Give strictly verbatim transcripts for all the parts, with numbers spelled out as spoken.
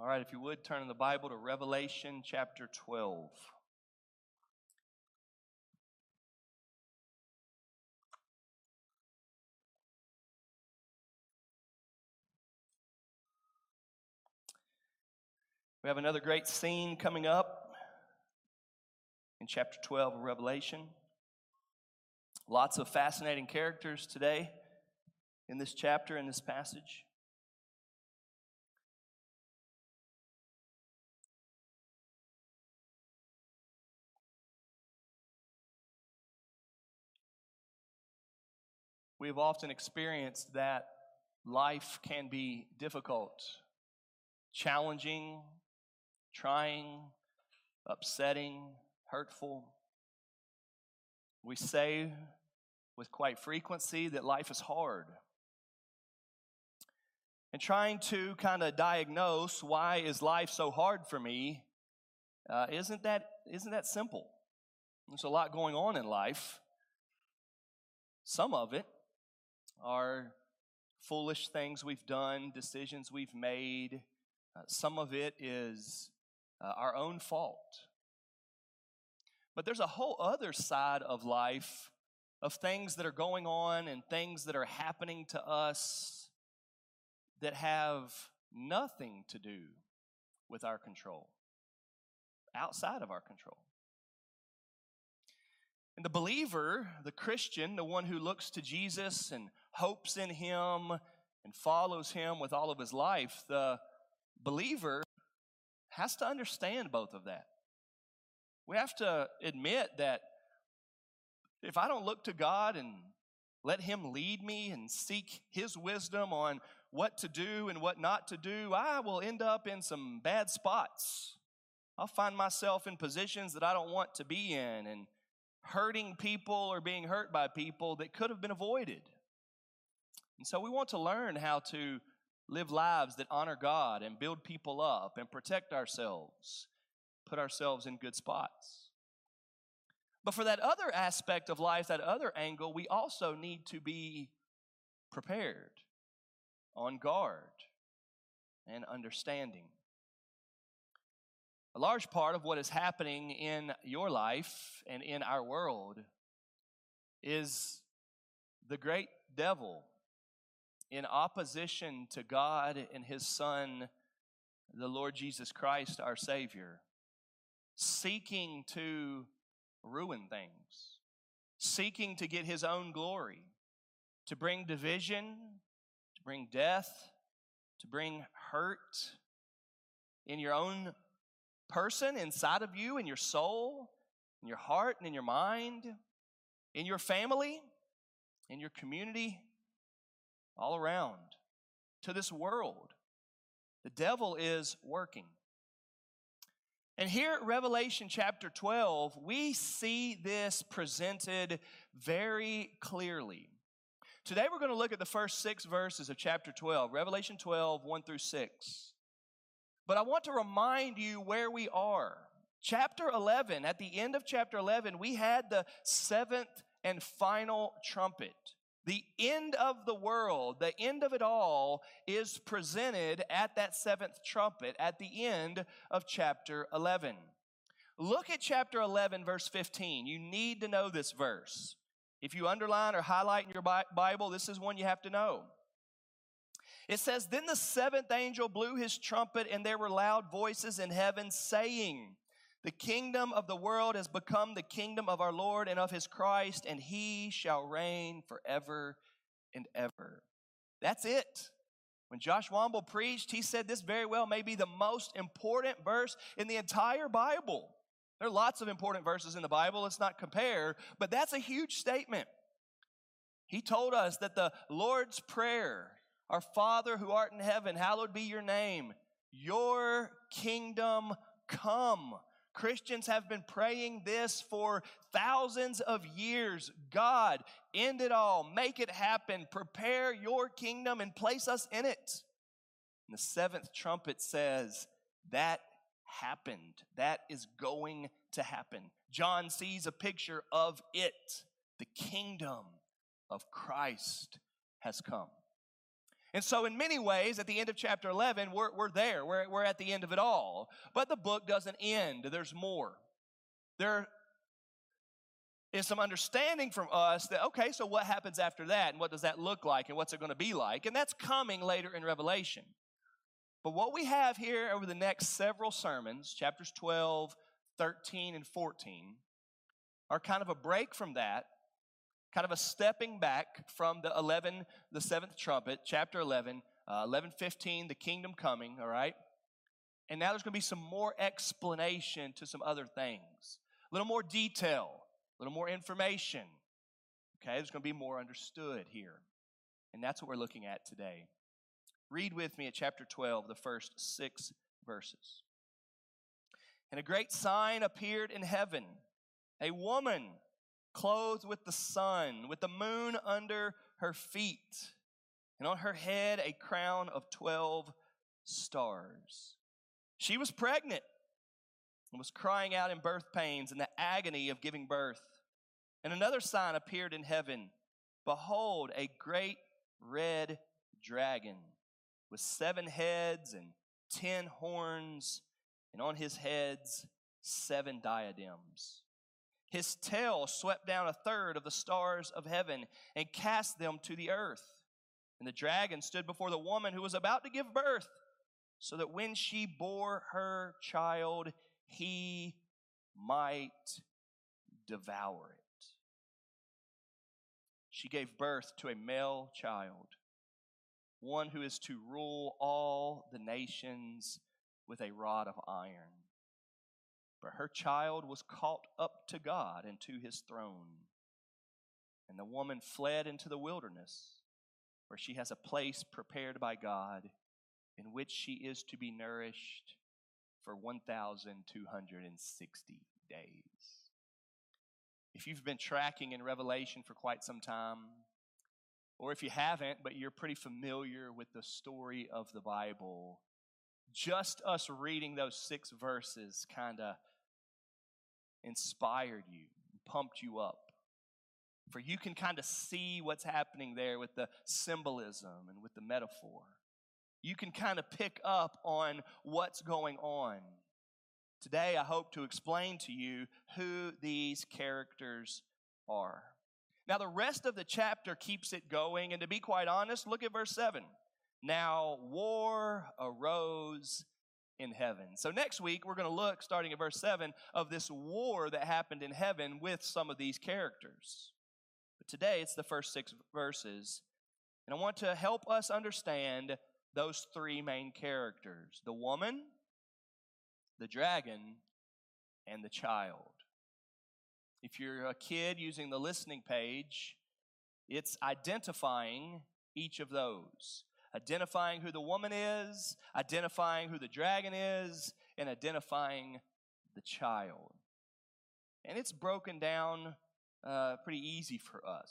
All right, if you would, turn in the Bible to Revelation chapter twelve. We have another great scene coming up in chapter twelve of Revelation. Lots of fascinating characters today in this chapter, in this passage. We have often experienced that life can be difficult, challenging, trying, upsetting, hurtful. We say with quite frequency that life is hard. And trying to kind of diagnose why is life so hard for me, uh, isn't that, isn't that simple? There's a lot going on in life. Some of it are foolish things we've done, decisions we've made. Uh, some of it is uh, our own fault. But there's a whole other side of life of things that are going on and things that are happening to us that have nothing to do with our control, outside of our control. And the believer, the Christian, the one who looks to Jesus and hopes in him and follows him with all of his life, the believer has to understand both of that. We have to admit that if I don't look to God and let him lead me and seek his wisdom on what to do and what not to do, I will end up in some bad spots. I'll find myself in positions that I don't want to be in and hurting people or being hurt by people that could have been avoided. And so we want to learn how to live lives that honor God and build people up and protect ourselves, put ourselves in good spots. But for that other aspect of life, that other angle, we also need to be prepared, on guard, and understanding. A large part of what is happening in your life and in our world is the great devil in opposition to God and his Son, the Lord Jesus Christ, our Savior, seeking to ruin things, seeking to get his own glory, to bring division, to bring death, to bring hurt in your own person, inside of you, in your soul, in your heart, and in your mind, in your family, in your community, all around, to this world. The devil is working. And here at Revelation chapter twelve, we see this presented very clearly. Today we're going to look at the first six verses of chapter twelve, Revelation twelve, one through six. But I want to remind you where we are. Chapter eleven, at the end of chapter eleven, we had the seventh and final trumpet. The end of the world, the end of it all, is presented at that seventh trumpet at the end of chapter eleven. Look at chapter eleven, verse fifteen. You need to know this verse. If you underline or highlight in your Bible, this is one you have to know. It says, "Then the seventh angel blew his trumpet, and there were loud voices in heaven saying, 'The kingdom of the world has become the kingdom of our Lord and of his Christ, and he shall reign forever and ever.'" That's it. When Josh Wamble preached, he said this very well may be the most important verse in the entire Bible. There are lots of important verses in the Bible. Let's not compare, but that's a huge statement. He told us that the Lord's Prayer, "Our Father who art in heaven, hallowed be your name. Your kingdom come." Christians have been praying this for thousands of years. God, end it all. Make it happen. Prepare your kingdom and place us in it. And the seventh trumpet says that happened. That is going to happen. John sees a picture of it. The kingdom of Christ has come. And so in many ways, at the end of chapter eleven, we're, we're there. We're, we're at the end of it all. But the book doesn't end. There's more. There is some understanding from us that, okay, so what happens after that? And what does that look like? And what's it going to be like? And that's coming later in Revelation. But what we have here over the next several sermons, chapters twelve, thirteen, and fourteen, are kind of a break from that, kind of a stepping back from the eleven, the seventh trumpet, chapter eleven, uh, eleven fifteen, the kingdom coming, all right? And now there's going to be some more explanation to some other things, a little more detail, a little more information, okay? There's going to be more understood here, and that's what we're looking at today. Read with me at chapter twelve, the first six verses. And a great sign appeared in heaven, a woman clothed with the sun, with the moon under her feet, and on her head a crown of twelve stars. She was pregnant and was crying out in birth pains and the agony of giving birth. And another sign appeared in heaven. Behold, a great red dragon with seven heads and ten horns, and on his heads seven diadems. His tail swept down a third of the stars of heaven and cast them to the earth. And the dragon stood before the woman who was about to give birth, so that when she bore her child, he might devour it. She gave birth to a male child, one who is to rule all the nations with a rod of iron. For her child was caught up to God and to his throne. And the woman fled into the wilderness, where she has a place prepared by God, in which she is to be nourished for one thousand two hundred sixty days. If you've been tracking in Revelation for quite some time, or if you haven't, but you're pretty familiar with the story of the Bible, just us reading those six verses kind of inspired you, pumped you up. For you can kind of see what's happening there with the symbolism and with the metaphor. You can kind of pick up on what's going on. Today, I hope to explain to you who these characters are. Now, the rest of the chapter keeps it going, and to be quite honest, look at verse seven. Now, war arose in heaven. So next week, we're going to look, starting at verse seven, of this war that happened in heaven with some of these characters. But today, it's the first six verses, and I want to help us understand those three main characters: the woman, the dragon, and the child. If you're a kid using the listening page, it's identifying each of those. Identifying who the woman is, identifying who the dragon is, and identifying the child. And it's broken down uh, pretty easy for us.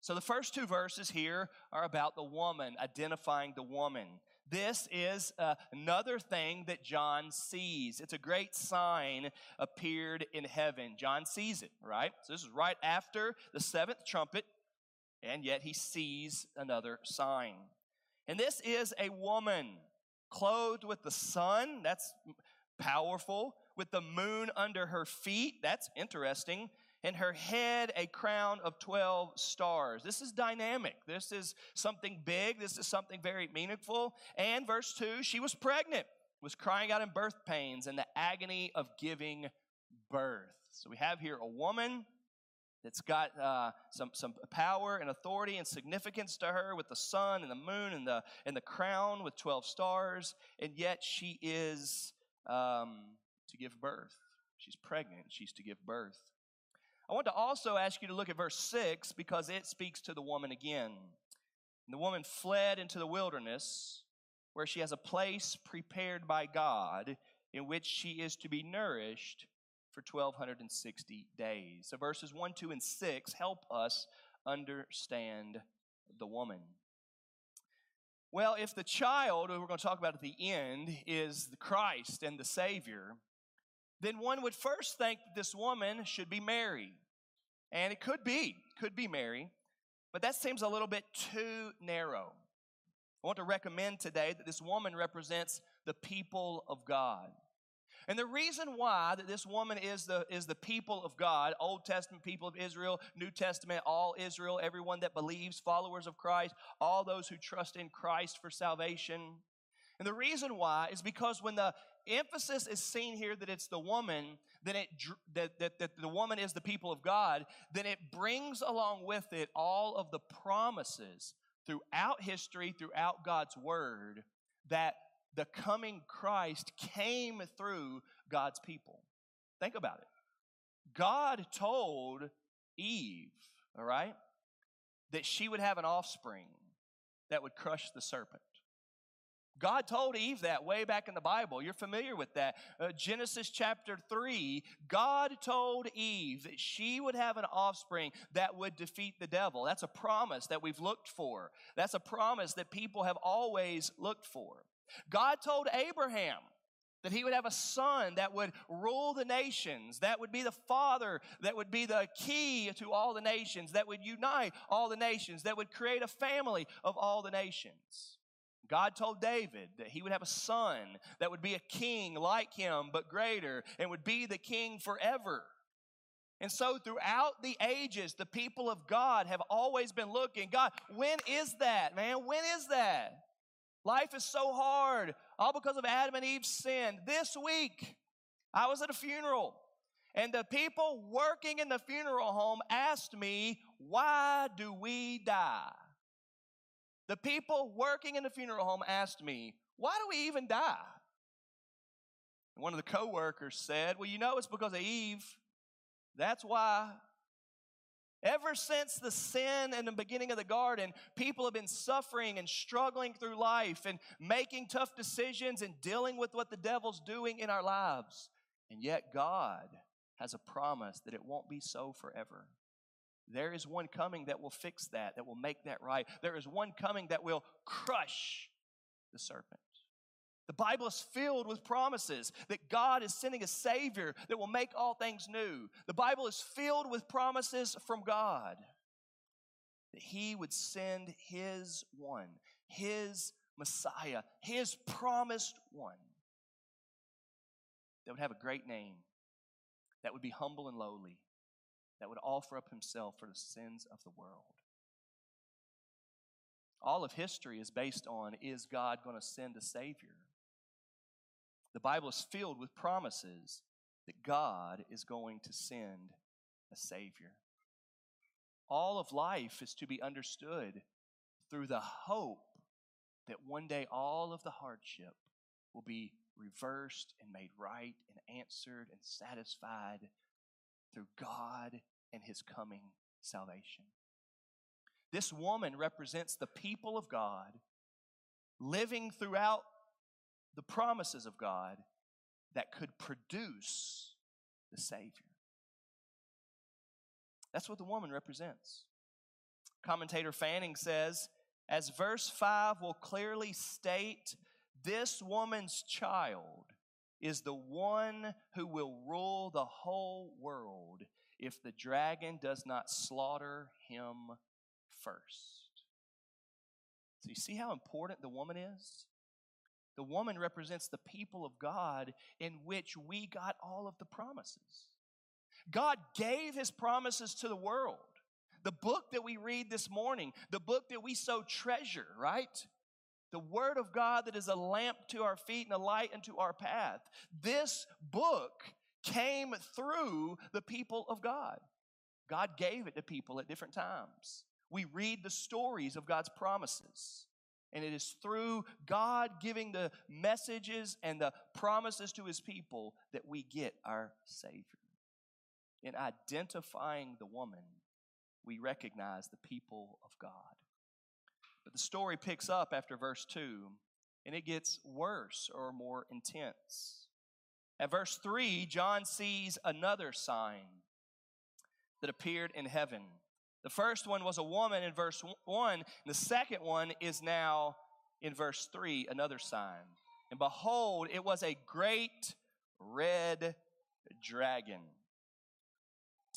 So the first two verses here are about the woman, identifying the woman. This is uh, another thing that John sees. It's a great sign appeared in heaven. John sees it, right? So this is right after the seventh trumpet, and yet he sees another sign. And this is a woman clothed with the sun. That's powerful. With the moon under her feet. That's interesting. And her head, a crown of twelve stars. This is dynamic. This is something big. This is something very meaningful. And verse two, she was pregnant, was crying out in birth pains and the agony of giving birth. So we have here a woman that's got uh, some, some power and authority and significance to her, with the sun and the moon and the, and the crown with twelve stars. And yet she is um, to give birth. She's pregnant. She's to give birth. I want to also ask you to look at verse six, because it speaks to the woman again. And the woman fled into the wilderness, where she has a place prepared by God, in which she is to be nourished for one thousand two hundred sixty days. So verses one, two, and six help us understand the woman. Well, if the child, who we're going to talk about at the end, is the Christ and the Savior, then one would first think that this woman should be Mary. And it could be, could be Mary, but that seems a little bit too narrow. I want to recommend today that this woman represents the people of God. And the reason why that this woman is the, is the people of God, Old Testament people of Israel, New Testament, all Israel, everyone that believes, followers of Christ, all those who trust in Christ for salvation. And the reason why is because when the emphasis is seen here that it's the woman, then it, that, that, that the woman is the people of God, then it brings along with it all of the promises throughout history, throughout God's Word, that the coming Christ came through God's people. Think about it. God told Eve, all right, that she would have an offspring that would crush the serpent. God told Eve that way back in the Bible. You're familiar with that. Uh, Genesis chapter three, God told Eve that she would have an offspring that would defeat the devil. That's a promise that we've looked for. That's a promise that people have always looked for. God told Abraham that he would have a son that would rule the nations, that would be the father, that would be the key to all the nations, that would unite all the nations, that would create a family of all the nations. God told David that he would have a son that would be a king like him but greater and would be the king forever. And so throughout the ages, the people of God have always been looking, God, when is that, man? When is that? Life is so hard, all because of Adam and Eve's sin. This week, I was at a funeral, and the people working in the funeral home asked me, why do we die? The people working in the funeral home asked me, why do we even die? And one of the co-workers said, well, you know, it's because of Eve. That's why. Ever since the sin and the beginning of the garden, people have been suffering and struggling through life and making tough decisions and dealing with what the devil's doing in our lives. And yet God has a promise that it won't be so forever. There is one coming that will fix that, that will make that right. There is one coming that will crush the serpent. The Bible is filled with promises that God is sending a Savior that will make all things new. The Bible is filled with promises from God that He would send His one, His Messiah, His promised one that would have a great name, that would be humble and lowly, that would offer up Himself for the sins of the world. All of history is based on, is God going to send a Savior? The Bible is filled with promises that God is going to send a Savior. All of life is to be understood through the hope that one day all of the hardship will be reversed and made right and answered and satisfied through God and His coming salvation. This woman represents the people of God living throughout the promises of God that could produce the Savior. That's what the woman represents. Commentator Fanning says, as verse five will clearly state, this woman's child is the one who will rule the whole world if the dragon does not slaughter him first. So you see how important the woman is? The woman represents the people of God in which we got all of the promises. God gave His promises to the world. The book that we read this morning, the book that we so treasure, right? The Word of God that is a lamp to our feet and a light unto our path. This book came through the people of God. God gave it to people at different times. We read the stories of God's promises. And it is through God giving the messages and the promises to His people that we get our Savior. In identifying the woman, we recognize the people of God. But the story picks up after verse two, and it gets worse or more intense. At verse three, John sees another sign that appeared in heaven. The first one was a woman in verse one. And the second one is now in verse three, another sign. And behold, it was a great red dragon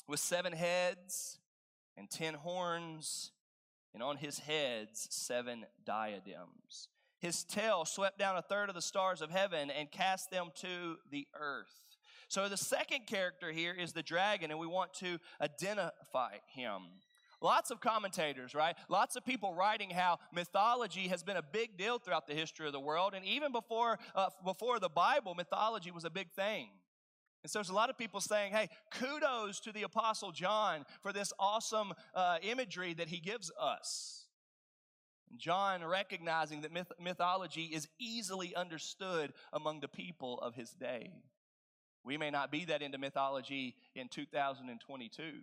with seven heads and ten horns, and on his heads seven diadems. His tail swept down a third of the stars of heaven and cast them to the earth. So the second character here is the dragon, and we want to identify him. Lots of commentators, right? Lots of people writing how mythology has been a big deal throughout the history of the world. And even before, uh, before the Bible, mythology was a big thing. And so there's a lot of people saying, hey, kudos to the Apostle John for this awesome uh, imagery that he gives us. And John recognizing that myth- mythology is easily understood among the people of his day. We may not be that into mythology in two thousand twenty-two.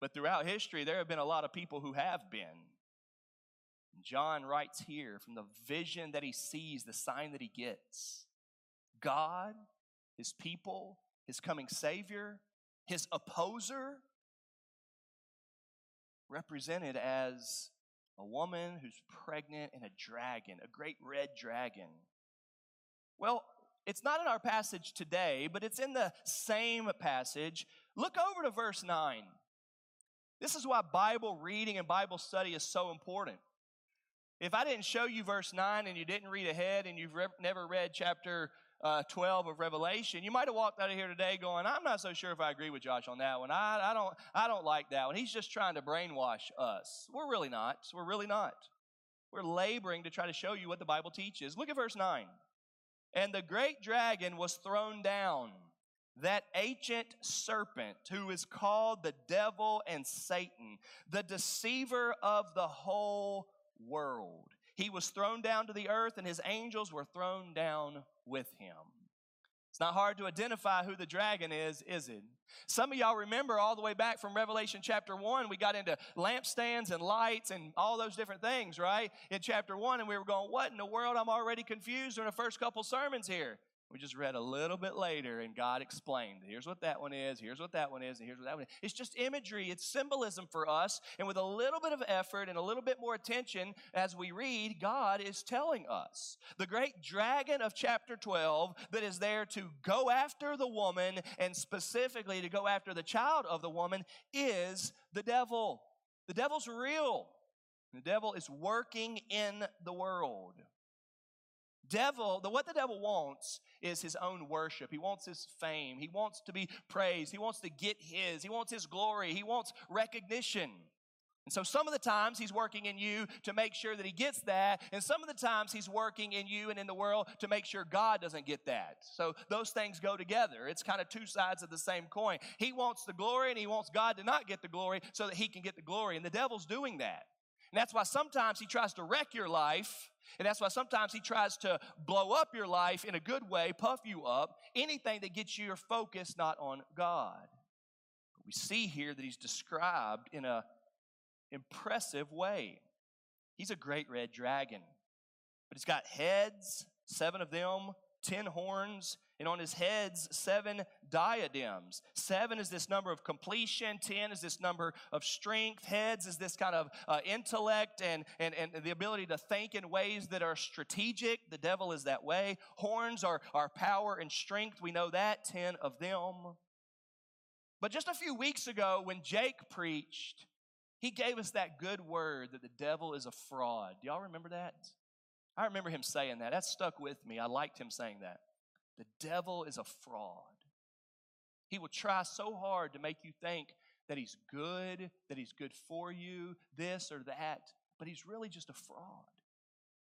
But throughout history, there have been a lot of people who have been. John writes here from the vision that he sees, the sign that he gets. God, his people, his coming Savior, his opposer, represented as a woman who's pregnant and a dragon, a great red dragon. Well, it's not in our passage today, but it's in the same passage. Look over to verse nine. This is why Bible reading and Bible study is so important. If I didn't show you verse nine and you didn't read ahead and you've re- never read chapter uh, twelve of Revelation, you might have walked out of here today going, I'm not so sure if I agree with Josh on that one. I, I, don't, I don't like that one. He's just trying to brainwash us. We're really not. We're really not. We're laboring to try to show you what the Bible teaches. Look at verse nine. And the great dragon was thrown down, that ancient serpent who is called the devil and Satan, the deceiver of the whole world. He was thrown down to the earth, and his angels were thrown down with him. It's not hard to identify who the dragon is, is it? Some of y'all remember all the way back from Revelation chapter one, we got into lampstands and lights and all those different things, right? In chapter one, and we were going, what in the world? I'm already confused during the first couple sermons here. We just read a little bit later, and God explained, here's what that one is, here's what that one is, and here's what that one is. It's just imagery. It's symbolism for us. And with a little bit of effort and a little bit more attention as we read, God is telling us. The great dragon of chapter twelve that is there to go after the woman, and specifically to go after the child of the woman, is the devil. The devil's real. The devil is working in the world. Devil, the, what the devil wants is his own worship. He wants his fame. He wants to be praised. He wants to get his. He wants his glory. He wants recognition. And so some of the times he's working in you to make sure that he gets that, and some of the times he's working in you and in the world to make sure God doesn't get that. So those things go together. It's kind of two sides of the same coin. He wants the glory, and he wants God to not get the glory so that he can get the glory, and the devil's doing that. And that's why sometimes he tries to wreck your life, and that's why sometimes he tries to blow up your life in a good way, puff you up, anything that gets your focus not on God. We see here that he's described in an impressive way. He's a great red dragon, but he's got heads, seven of them, ten horns, and on his heads, seven diadems. Seven is this number of completion. Ten is this number of strength. Heads is this kind of uh, intellect and, and, and the ability to think in ways that are strategic. The devil is that way. Horns are, are power and strength. We know that, ten of them. But just a few weeks ago when Jake preached, he gave us that good word that the devil is a fraud. Do y'all remember that? I remember him saying that. That stuck with me. I liked him saying that. The devil is a fraud. He will try so hard to make you think that he's good, that he's good for you, this or that, but he's really just a fraud.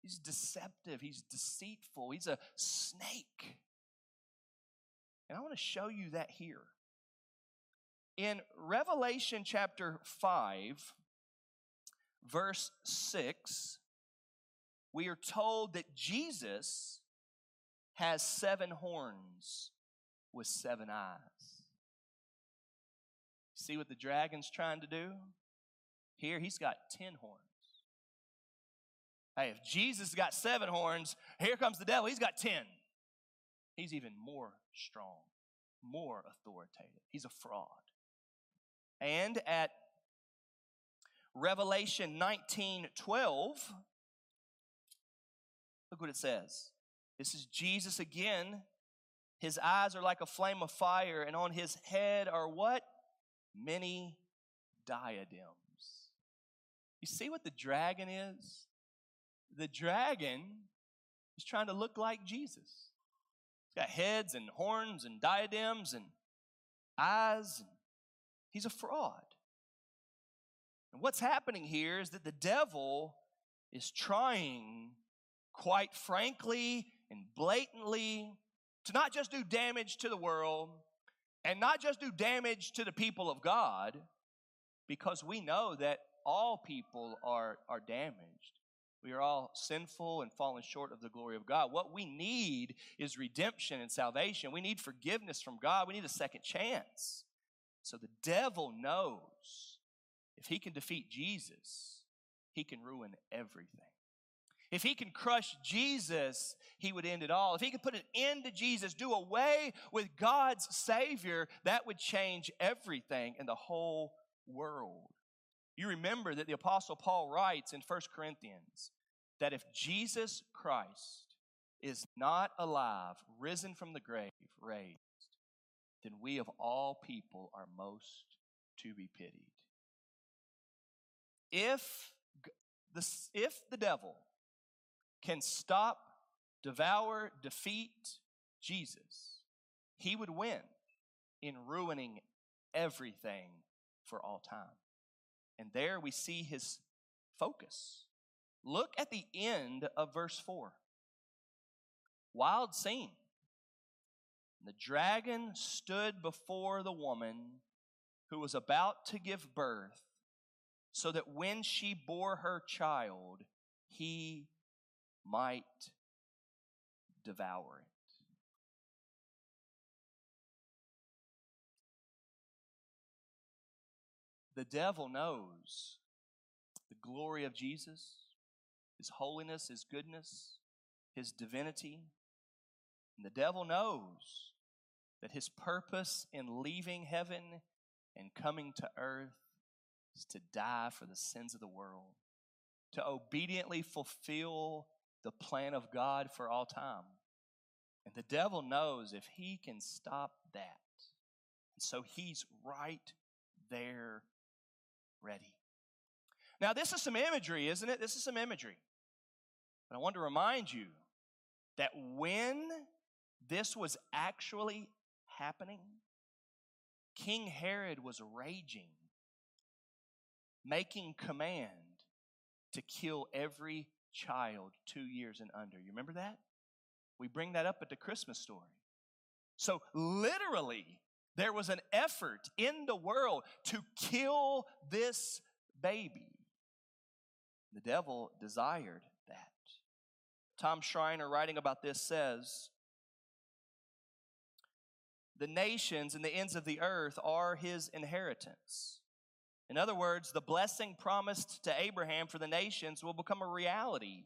He's deceptive. He's deceitful. He's a snake. And I want to show you that here. In Revelation chapter five, verse six, we are told that Jesus has seven horns with seven eyes. See what the dragon's trying to do? Here, he's got ten horns. Hey, if Jesus got seven horns, here comes the devil. He's got ten. He's even more strong, more authoritative. He's a fraud. And at Revelation nineteen twelve, look what it says. This is Jesus again. His eyes are like a flame of fire, and on his head are what? Many diadems. You see what the dragon is? The dragon is trying to look like Jesus. He's got heads and horns and diadems and eyes. And he's a fraud. And what's happening here is that the devil is trying, quite frankly and blatantly, to not just do damage to the world and not just do damage to the people of God, because we know that all people are, are damaged. We are all sinful and fallen short of the glory of God. What we need is redemption and salvation. We need forgiveness from God. We need a second chance. So the devil knows if he can defeat Jesus, he can ruin everything. If he can crush Jesus, he would end it all. If he could put an end to Jesus, do away with God's Savior, that would change everything in the whole world. You remember that the Apostle Paul writes in First Corinthians that if Jesus Christ is not alive, risen from the grave, raised, then we of all people are most to be pitied. If the, if the devil can stop, devour, defeat Jesus, he would win in ruining everything for all time. And there we see his focus. Look at the end of verse four. Wild scene. The dragon stood before the woman who was about to give birth, so that when she bore her child, he might devour it. The devil knows the glory of Jesus, his holiness, his goodness, his divinity. And the devil knows that his purpose in leaving heaven and coming to earth is to die for the sins of the world, to obediently fulfill the plan of God for all time. And the devil knows if he can stop that. And so he's right there ready. Now, this is some imagery, isn't it? This is some imagery. But I want to remind you that when this was actually happening, King Herod was raging, making command to kill every child two years and under. You remember that? We bring that up at the Christmas story. So literally, there was an effort in the world to kill this baby. The devil desired that. Tom Schreiner, writing about this, says, "The nations and the ends of the earth are his inheritance." In other words, the blessing promised to Abraham for the nations will become a reality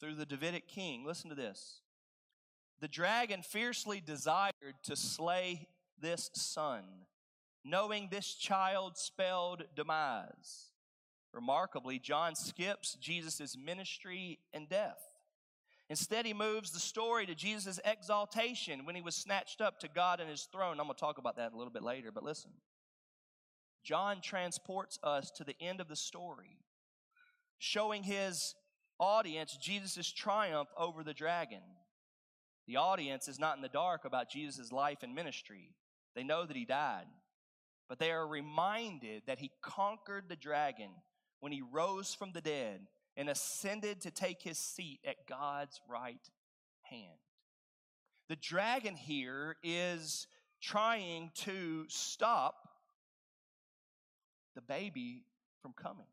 through the Davidic king. Listen to this. The dragon fiercely desired to slay this son, knowing this child spelled demise. Remarkably, John skips Jesus' ministry and death. Instead, he moves the story to Jesus' exaltation when he was snatched up to God and his throne. I'm going to talk about that a little bit later, but listen. John transports us to the end of the story, showing his audience Jesus' triumph over the dragon. The audience is not in the dark about Jesus' life and ministry. They know that he died, but they are reminded that he conquered the dragon when he rose from the dead and ascended to take his seat at God's right hand. The dragon here is trying to stop the baby from coming,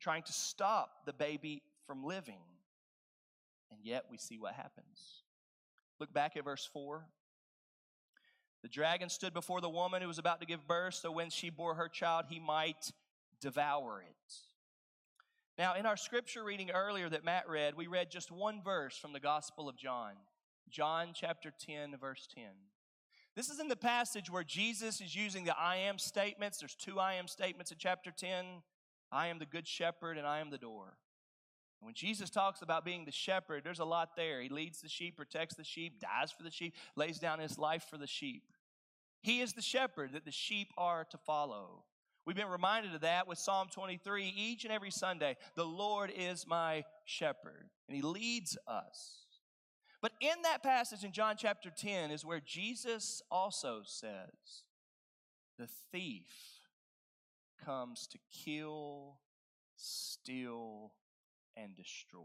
trying to stop the baby from living. And yet we see what happens. Look back at verse four. The dragon stood before the woman who was about to give birth, so when she bore her child, he might devour it. Now, in our scripture reading earlier that Matt read, we read just one verse from the Gospel of John. John chapter ten, verse ten. This is in the passage where Jesus is using the I am statements. There's two I am statements in chapter ten. I am the good shepherd and I am the door. And when Jesus talks about being the shepherd, there's a lot there. He leads the sheep, protects the sheep, dies for the sheep, lays down his life for the sheep. He is the shepherd that the sheep are to follow. We've been reminded of that with Psalm twenty-three each and every Sunday. The Lord is my shepherd, and he leads us. But in that passage in John chapter ten is where Jesus also says, the thief comes to kill, steal, and destroy.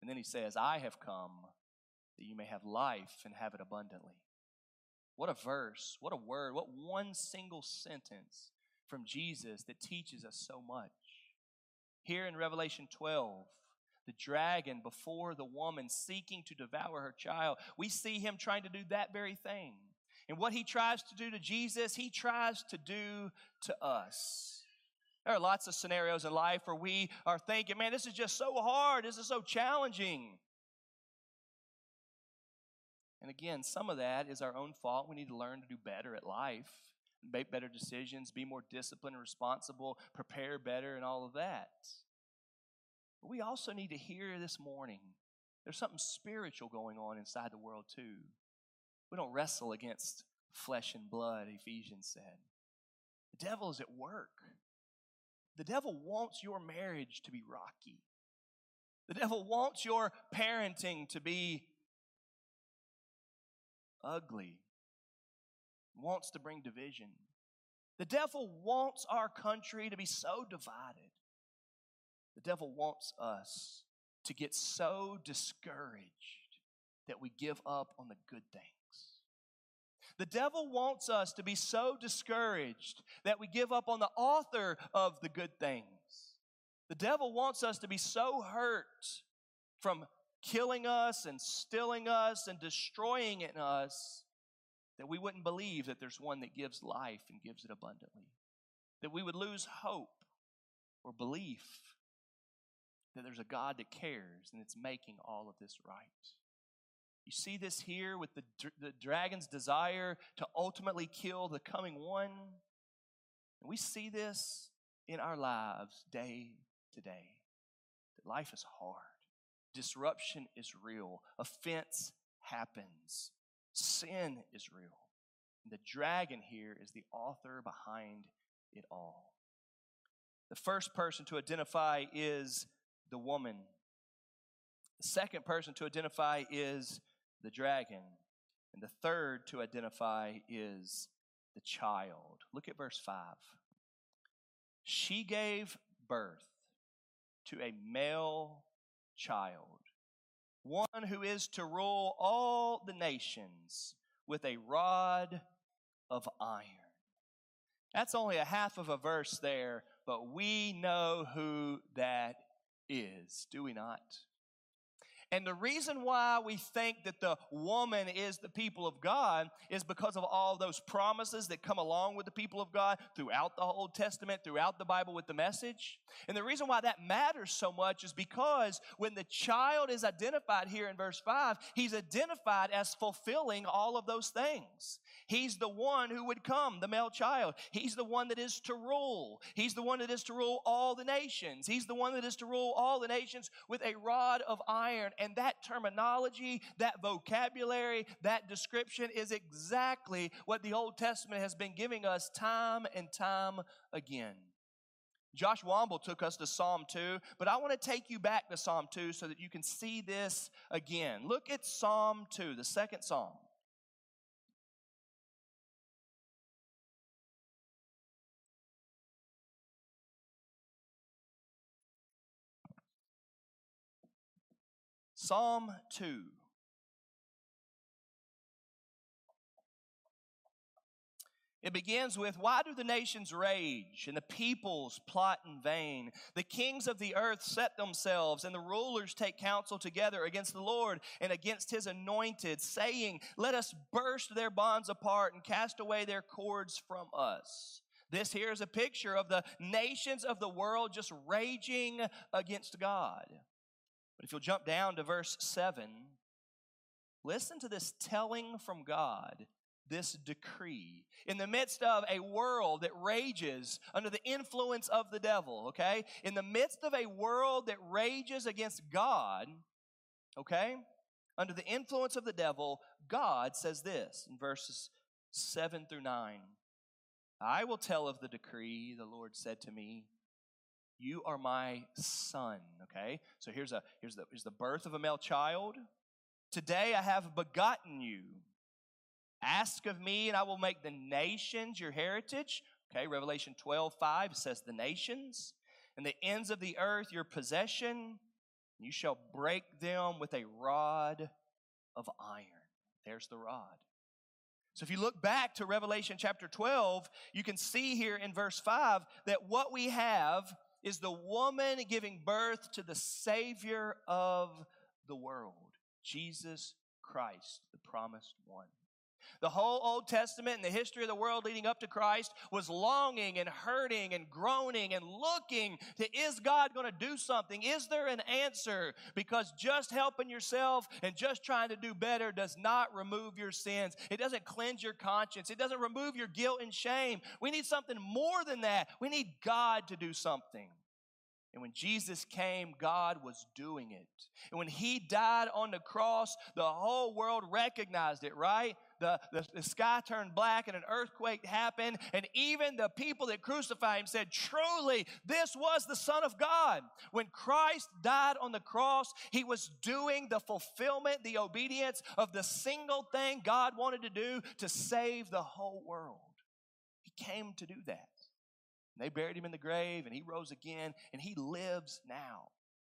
And then he says, I have come that you may have life and have it abundantly. What a verse, what a word, what one single sentence from Jesus that teaches us so much. Here in Revelation twelve, the dragon before the woman seeking to devour her child, we see him trying to do that very thing. And what he tries to do to Jesus, he tries to do to us. There are lots of scenarios in life where we are thinking, man, this is just so hard, this is so challenging. And again, some of that is our own fault. We need to learn to do better at life, make better decisions, be more disciplined and responsible, prepare better and all of that. But we also need to hear this morning, there's something spiritual going on inside the world too. We don't wrestle against flesh and blood, Ephesians said. The devil is at work. The devil wants your marriage to be rocky. The devil wants your parenting to be ugly. Wants to bring division. The devil wants our country to be so divided. The devil wants us to get so discouraged that we give up on the good things. The devil wants us to be so discouraged that we give up on the author of the good things. The devil wants us to be so hurt from killing us and stealing us and destroying in us that we wouldn't believe that there's one that gives life and gives it abundantly. That we would lose hope or belief that there's a God that cares and it's making all of this right. You see this here with the, the dragon's desire to ultimately kill the coming one. And we see this in our lives day to day. That life is hard. Disruption is real. Offense happens. Sin is real. And the dragon here is the author behind it all. The first person to identify is the woman. The second person to identify is the dragon, and the third to identify is the child. Look at verse five. She gave birth to a male child, one who is to rule all the nations with a rod of iron. That's only a half of a verse there, but we know who that is, do we not? And the reason why we think that the woman is the people of God is because of all those promises that come along with the people of God throughout the Old Testament, throughout the Bible with the message. And the reason why that matters so much is because when the child is identified here in verse five, he's identified as fulfilling all of those things. He's the one who would come, the male child. He's the one that is to rule. He's the one that is to rule all the nations. He's the one that is to rule all the nations with a rod of iron. And that terminology, that vocabulary, that description is exactly what the Old Testament has been giving us time and time again. Josh Womble took us to Psalm two, but I want to take you back to Psalm two so that you can see this again. Look at Psalm two, the second Psalm. Psalm two. It begins with, why do the nations rage and the peoples plot in vain? The kings of the earth set themselves and the rulers take counsel together against the Lord and against his anointed, saying, let us burst their bonds apart and cast away their cords from us. This here is a picture of the nations of the world just raging against God. But if you'll jump down to verse seven, listen to this telling from God, this decree, in the midst of a world that rages under the influence of the devil, okay? In the midst of a world that rages against God, okay? Under the influence of the devil, God says this in verses seven through nine. I will tell of the decree, the Lord said to me. You are my son, okay? So here's a here's the here's the birth of a male child. Today I have begotten you. Ask of me, and I will make the nations your heritage. Okay, Revelation twelve five says the nations, and the ends of the earth your possession. You shall break them with a rod of iron. There's the rod. So if you look back to Revelation chapter twelve, you can see here in verse five that what we have is the woman giving birth to the Savior of the world, Jesus Christ, the promised one. The whole Old Testament and the history of the world leading up to Christ was longing and hurting and groaning and looking to, is God going to do something? Is there an answer? Because just helping yourself and just trying to do better does not remove your sins. It doesn't cleanse your conscience. It doesn't remove your guilt and shame. We need something more than that. We need God to do something. And when Jesus came, God was doing it. And when he died on the cross, the whole world recognized it, right? The, the, the sky turned black and an earthquake happened, and even the people that crucified him said, truly, this was the Son of God. When Christ died on the cross, he was doing the fulfillment, the obedience of the single thing God wanted to do to save the whole world. He came to do that. And they buried him in the grave, and he rose again, and he lives now.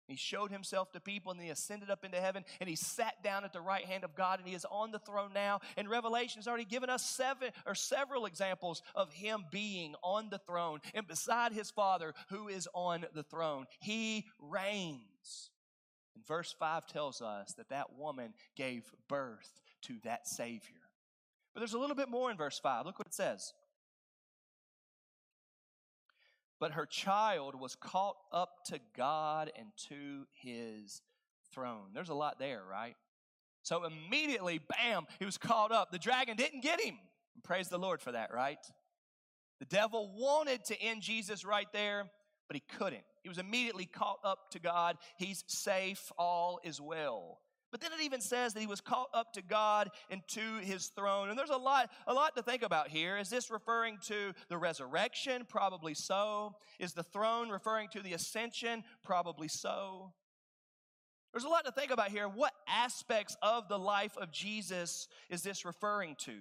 He showed himself to people, and he ascended up into heaven, and he sat down at the right hand of God, and he is on the throne now. And Revelation has already given us seven or several examples of him being on the throne and beside his Father who is on the throne. He reigns. And verse five tells us that that woman gave birth to that Savior. But there's a little bit more in verse five. Look what it says. But her child was caught up to God and to his throne. There's a lot there, right? So immediately, bam, he was caught up. The dragon didn't get him. And praise the Lord for that, right? The devil wanted to end Jesus right there, but he couldn't. He was immediately caught up to God. He's safe. All is well. But then it even says that he was caught up to God and to his throne. And there's a lot, a lot to think about here. Is this referring to the resurrection? Probably so. Is the throne referring to the ascension? Probably so. There's a lot to think about here. What aspects of the life of Jesus is this referring to?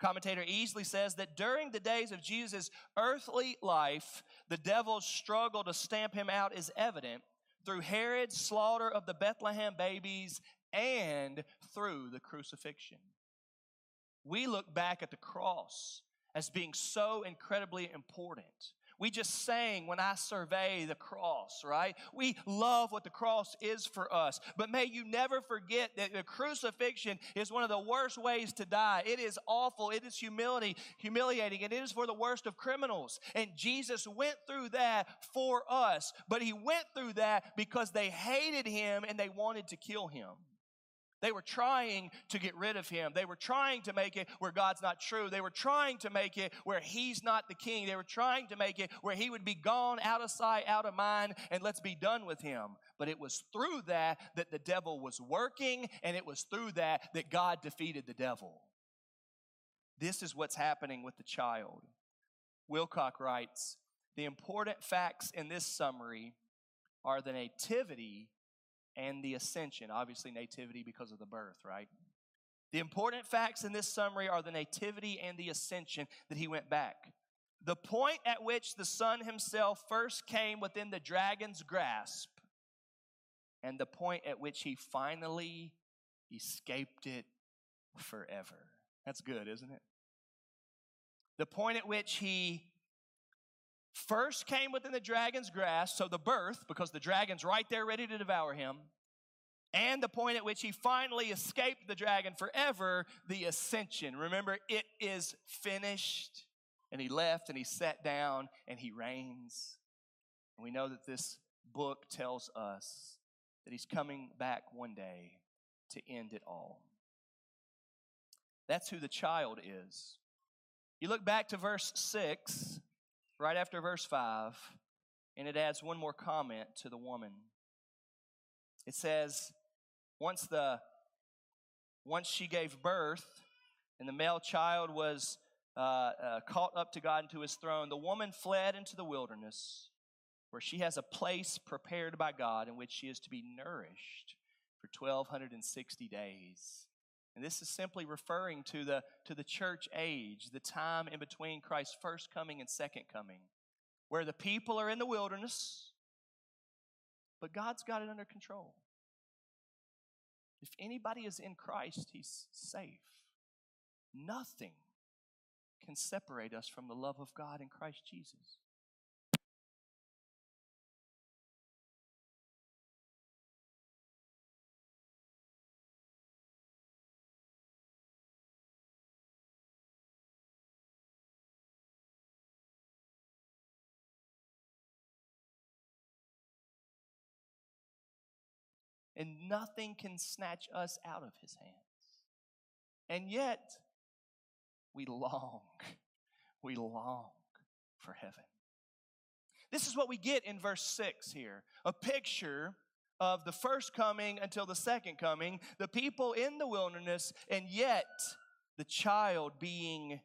Commentator Easley says that during the days of Jesus' earthly life, the devil's struggle to stamp him out is evident, through Herod's slaughter of the Bethlehem babies, and through the crucifixion. We look back at the cross as being so incredibly important. We just sang, when I survey the cross, right? We love what the cross is for us. But may you never forget that the crucifixion is one of the worst ways to die. It is awful. It is humility, humiliating, and it is for the worst of criminals. And Jesus went through that for us. But he went through that because they hated him and they wanted to kill him. They were trying to get rid of him. They were trying to make it where God's not true. They were trying to make it where he's not the king. They were trying to make it where he would be gone, out of sight, out of mind, and let's be done with him. But it was through that that the devil was working, and it was through that that God defeated the devil. This is what's happening with the child. Wilcock writes, the important facts in this summary are the nativity and the ascension. Obviously, nativity because of the birth, right? The important facts in this summary are the nativity and the ascension that he went back. The point at which the Son himself first came within the dragon's grasp, and the point at which he finally escaped it forever. That's good, isn't it? The point at which he first came within the dragon's grasp, so the birth, because the dragon's right there ready to devour him, and the point at which he finally escaped the dragon forever, the ascension. Remember, it is finished, and he left, and he sat down, and he reigns. And we know that this book tells us that he's coming back one day to end it all. That's who the child is. You look back to verse six, right after verse five, and it adds one more comment to the woman. It says, once the once she gave birth, and the male child was uh, uh, caught up to God and to his throne, the woman fled into the wilderness, where she has a place prepared by God in which she is to be nourished for twelve sixty days. And this is simply referring to the, to the church age, the time in between Christ's first coming and second coming, where the people are in the wilderness, but God's got it under control. If anybody is in Christ, he's safe. Nothing can separate us from the love of God in Christ Jesus. And nothing can snatch us out of his hands. And yet, we long, we long for heaven. This is what we get in verse six here, a picture of the first coming until the second coming, the people in the wilderness, and yet the child being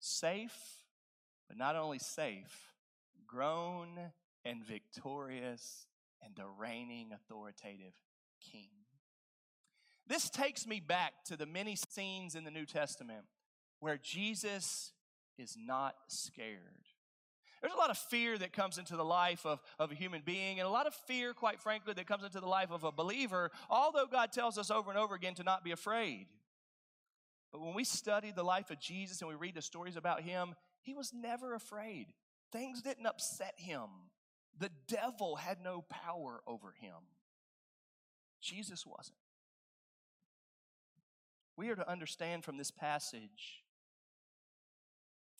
safe, but not only safe, grown and victorious, and the reigning authoritative king. This takes me back to the many scenes in the New Testament where Jesus is not scared. There's a lot of fear that comes into the life of, of a human being, and a lot of fear, quite frankly, that comes into the life of a believer, although God tells us over and over again to not be afraid. But when we study the life of Jesus and we read the stories about him, he was never afraid. Things didn't upset him. The devil had no power over him. Jesus wasn't. We are to understand from this passage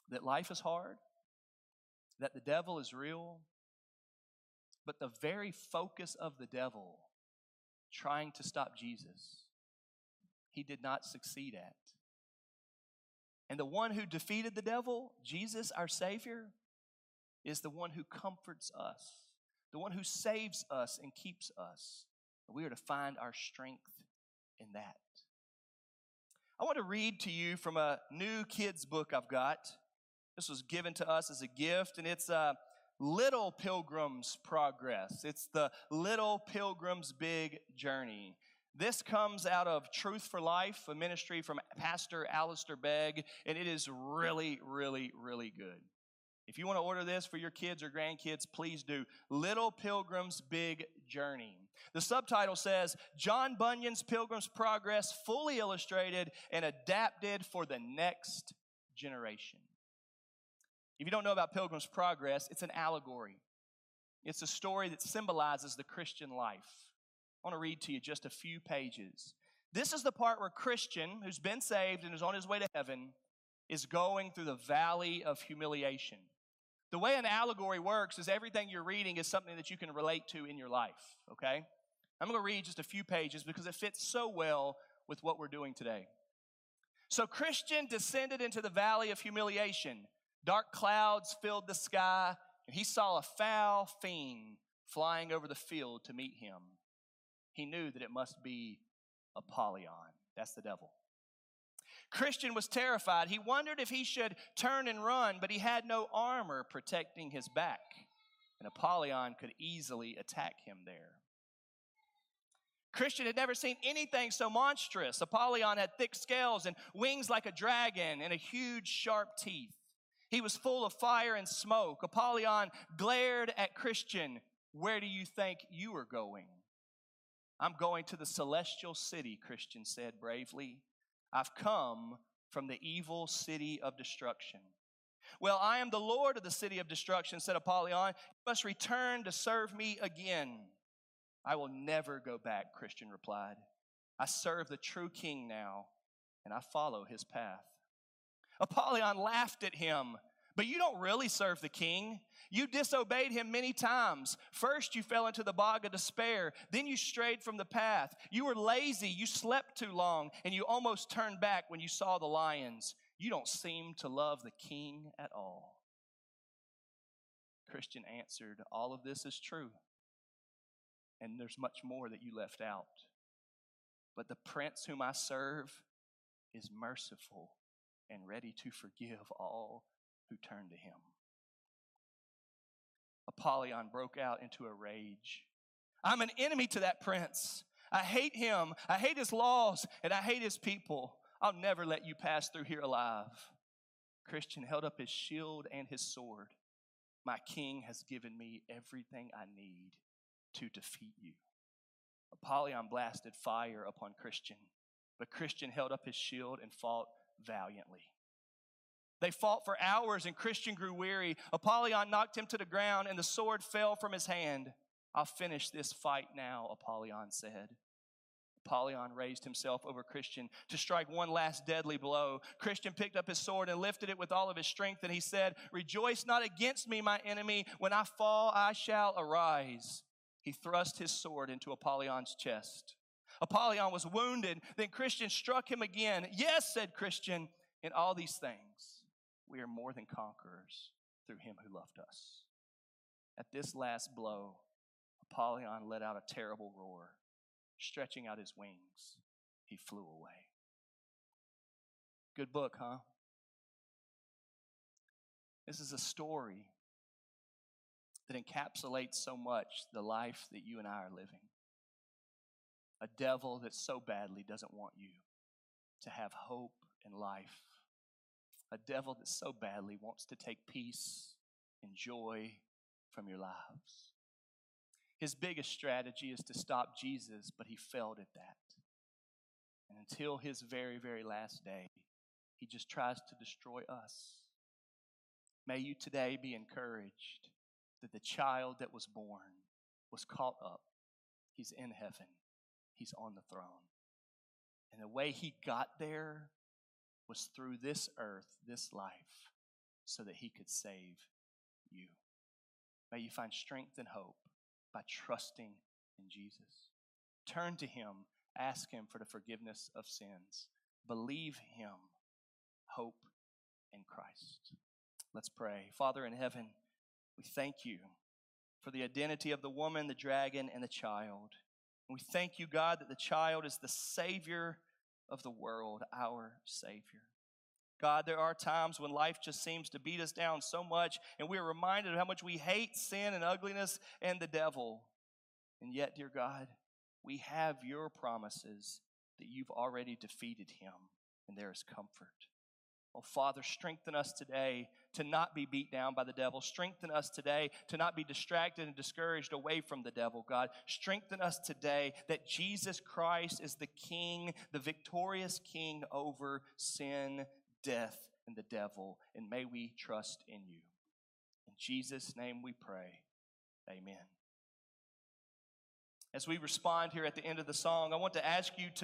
that life is hard, that the devil is real, but the very focus of the devil, trying to stop Jesus, he did not succeed at. And the one who defeated the devil, Jesus, our Savior, is the one who comforts us, the one who saves us and keeps us. We are to find our strength in that. I want to read to you from a new kids' book I've got. This was given to us as a gift, and it's uh, Little Pilgrim's Progress. It's the Little Pilgrim's Big Journey. This comes out of Truth for Life, a ministry from Pastor Alistair Begg, and it is really, really, really good. If you want to order this for your kids or grandkids, please do. Little Pilgrim's Big Journey. The subtitle says, John Bunyan's Pilgrim's Progress, fully illustrated and adapted for the next generation. If you don't know about Pilgrim's Progress, it's an allegory. It's a story that symbolizes the Christian life. I want to read to you just a few pages. This is the part where Christian, who's been saved and is on his way to heaven, is going through the valley of humiliation. The way an allegory works is everything you're reading is something that you can relate to in your life, okay? I'm going to read just a few pages because it fits so well with what we're doing today. So Christian descended into the valley of humiliation. Dark clouds filled the sky, and he saw a foul fiend flying over the field to meet him. He knew that it must be Apollyon. That's the devil. Christian was terrified. He wondered if he should turn and run, but he had no armor protecting his back, and Apollyon could easily attack him there. Christian had never seen anything so monstrous. Apollyon had thick scales and wings like a dragon and a huge, sharp teeth. He was full of fire and smoke. Apollyon glared at Christian. Where do you think you are going? I'm going to the celestial city, Christian said bravely. I've come from the evil city of destruction. Well, I am the Lord of the city of destruction, said Apollyon. You must return to serve me again. I will never go back, Christian replied. I serve the true king now, and I follow his path. Apollyon laughed at him. But you don't really serve the king. You disobeyed him many times. First you fell into the bog of despair. Then you strayed from the path. You were lazy. You slept too long. And you almost turned back when you saw the lions. You don't seem to love the king at all. Christian answered, all of this is true. And there's much more that you left out. But the prince whom I serve is merciful and ready to forgive all who turn to him. Apollyon broke out into a rage. I'm an enemy to that prince. I hate him. I hate his laws, and I hate his people. I'll never let you pass through here alive. Christian held up his shield and his sword. My king has given me everything I need to defeat you. Apollyon blasted fire upon Christian, but Christian held up his shield and fought valiantly. They fought for hours, and Christian grew weary. Apollyon knocked him to the ground, and the sword fell from his hand. I'll finish this fight now, Apollyon said. Apollyon raised himself over Christian to strike one last deadly blow. Christian picked up his sword and lifted it with all of his strength, and he said, "Rejoice not against me, my enemy. When I fall, I shall arise." He thrust his sword into Apollyon's chest. Apollyon was wounded. Then Christian struck him again. "Yes," said Christian, "in all these things we are more than conquerors through him who loved us." At this last blow, Apollyon let out a terrible roar. Stretching out his wings, he flew away. Good book, huh? This is a story that encapsulates so much the life that you and I are living. A devil that so badly doesn't want you to have hope and life. A devil that so badly wants to take peace and joy from your lives. His biggest strategy is to stop Jesus, but he failed at that. And until his very, very last day, he just tries to destroy us. May you today be encouraged that the child that was born was caught up. He's in heaven. He's on the throne. And the way he got there was through this earth, this life, so that he could save you. May you find strength and hope by trusting in Jesus. Turn to him. Ask him for the forgiveness of sins. Believe him. Hope in Christ. Let's pray. Father in heaven, we thank you for the identity of the woman, the dragon, and the child. We thank you, God, that the child is the Savior of the world, our Savior. God, there are times when life just seems to beat us down so much, and we are reminded of how much we hate sin and ugliness and the devil. And yet, dear God, we have your promises that you've already defeated him, and there is comfort. Oh, Father, strengthen us today to not be beat down by the devil. Strengthen us today to not be distracted and discouraged away from the devil, God. Strengthen us today that Jesus Christ is the King, the victorious King over sin, death, and the devil. And may we trust in you. In Jesus' name we pray. Amen. As we respond here at the end of the song, I want to ask you to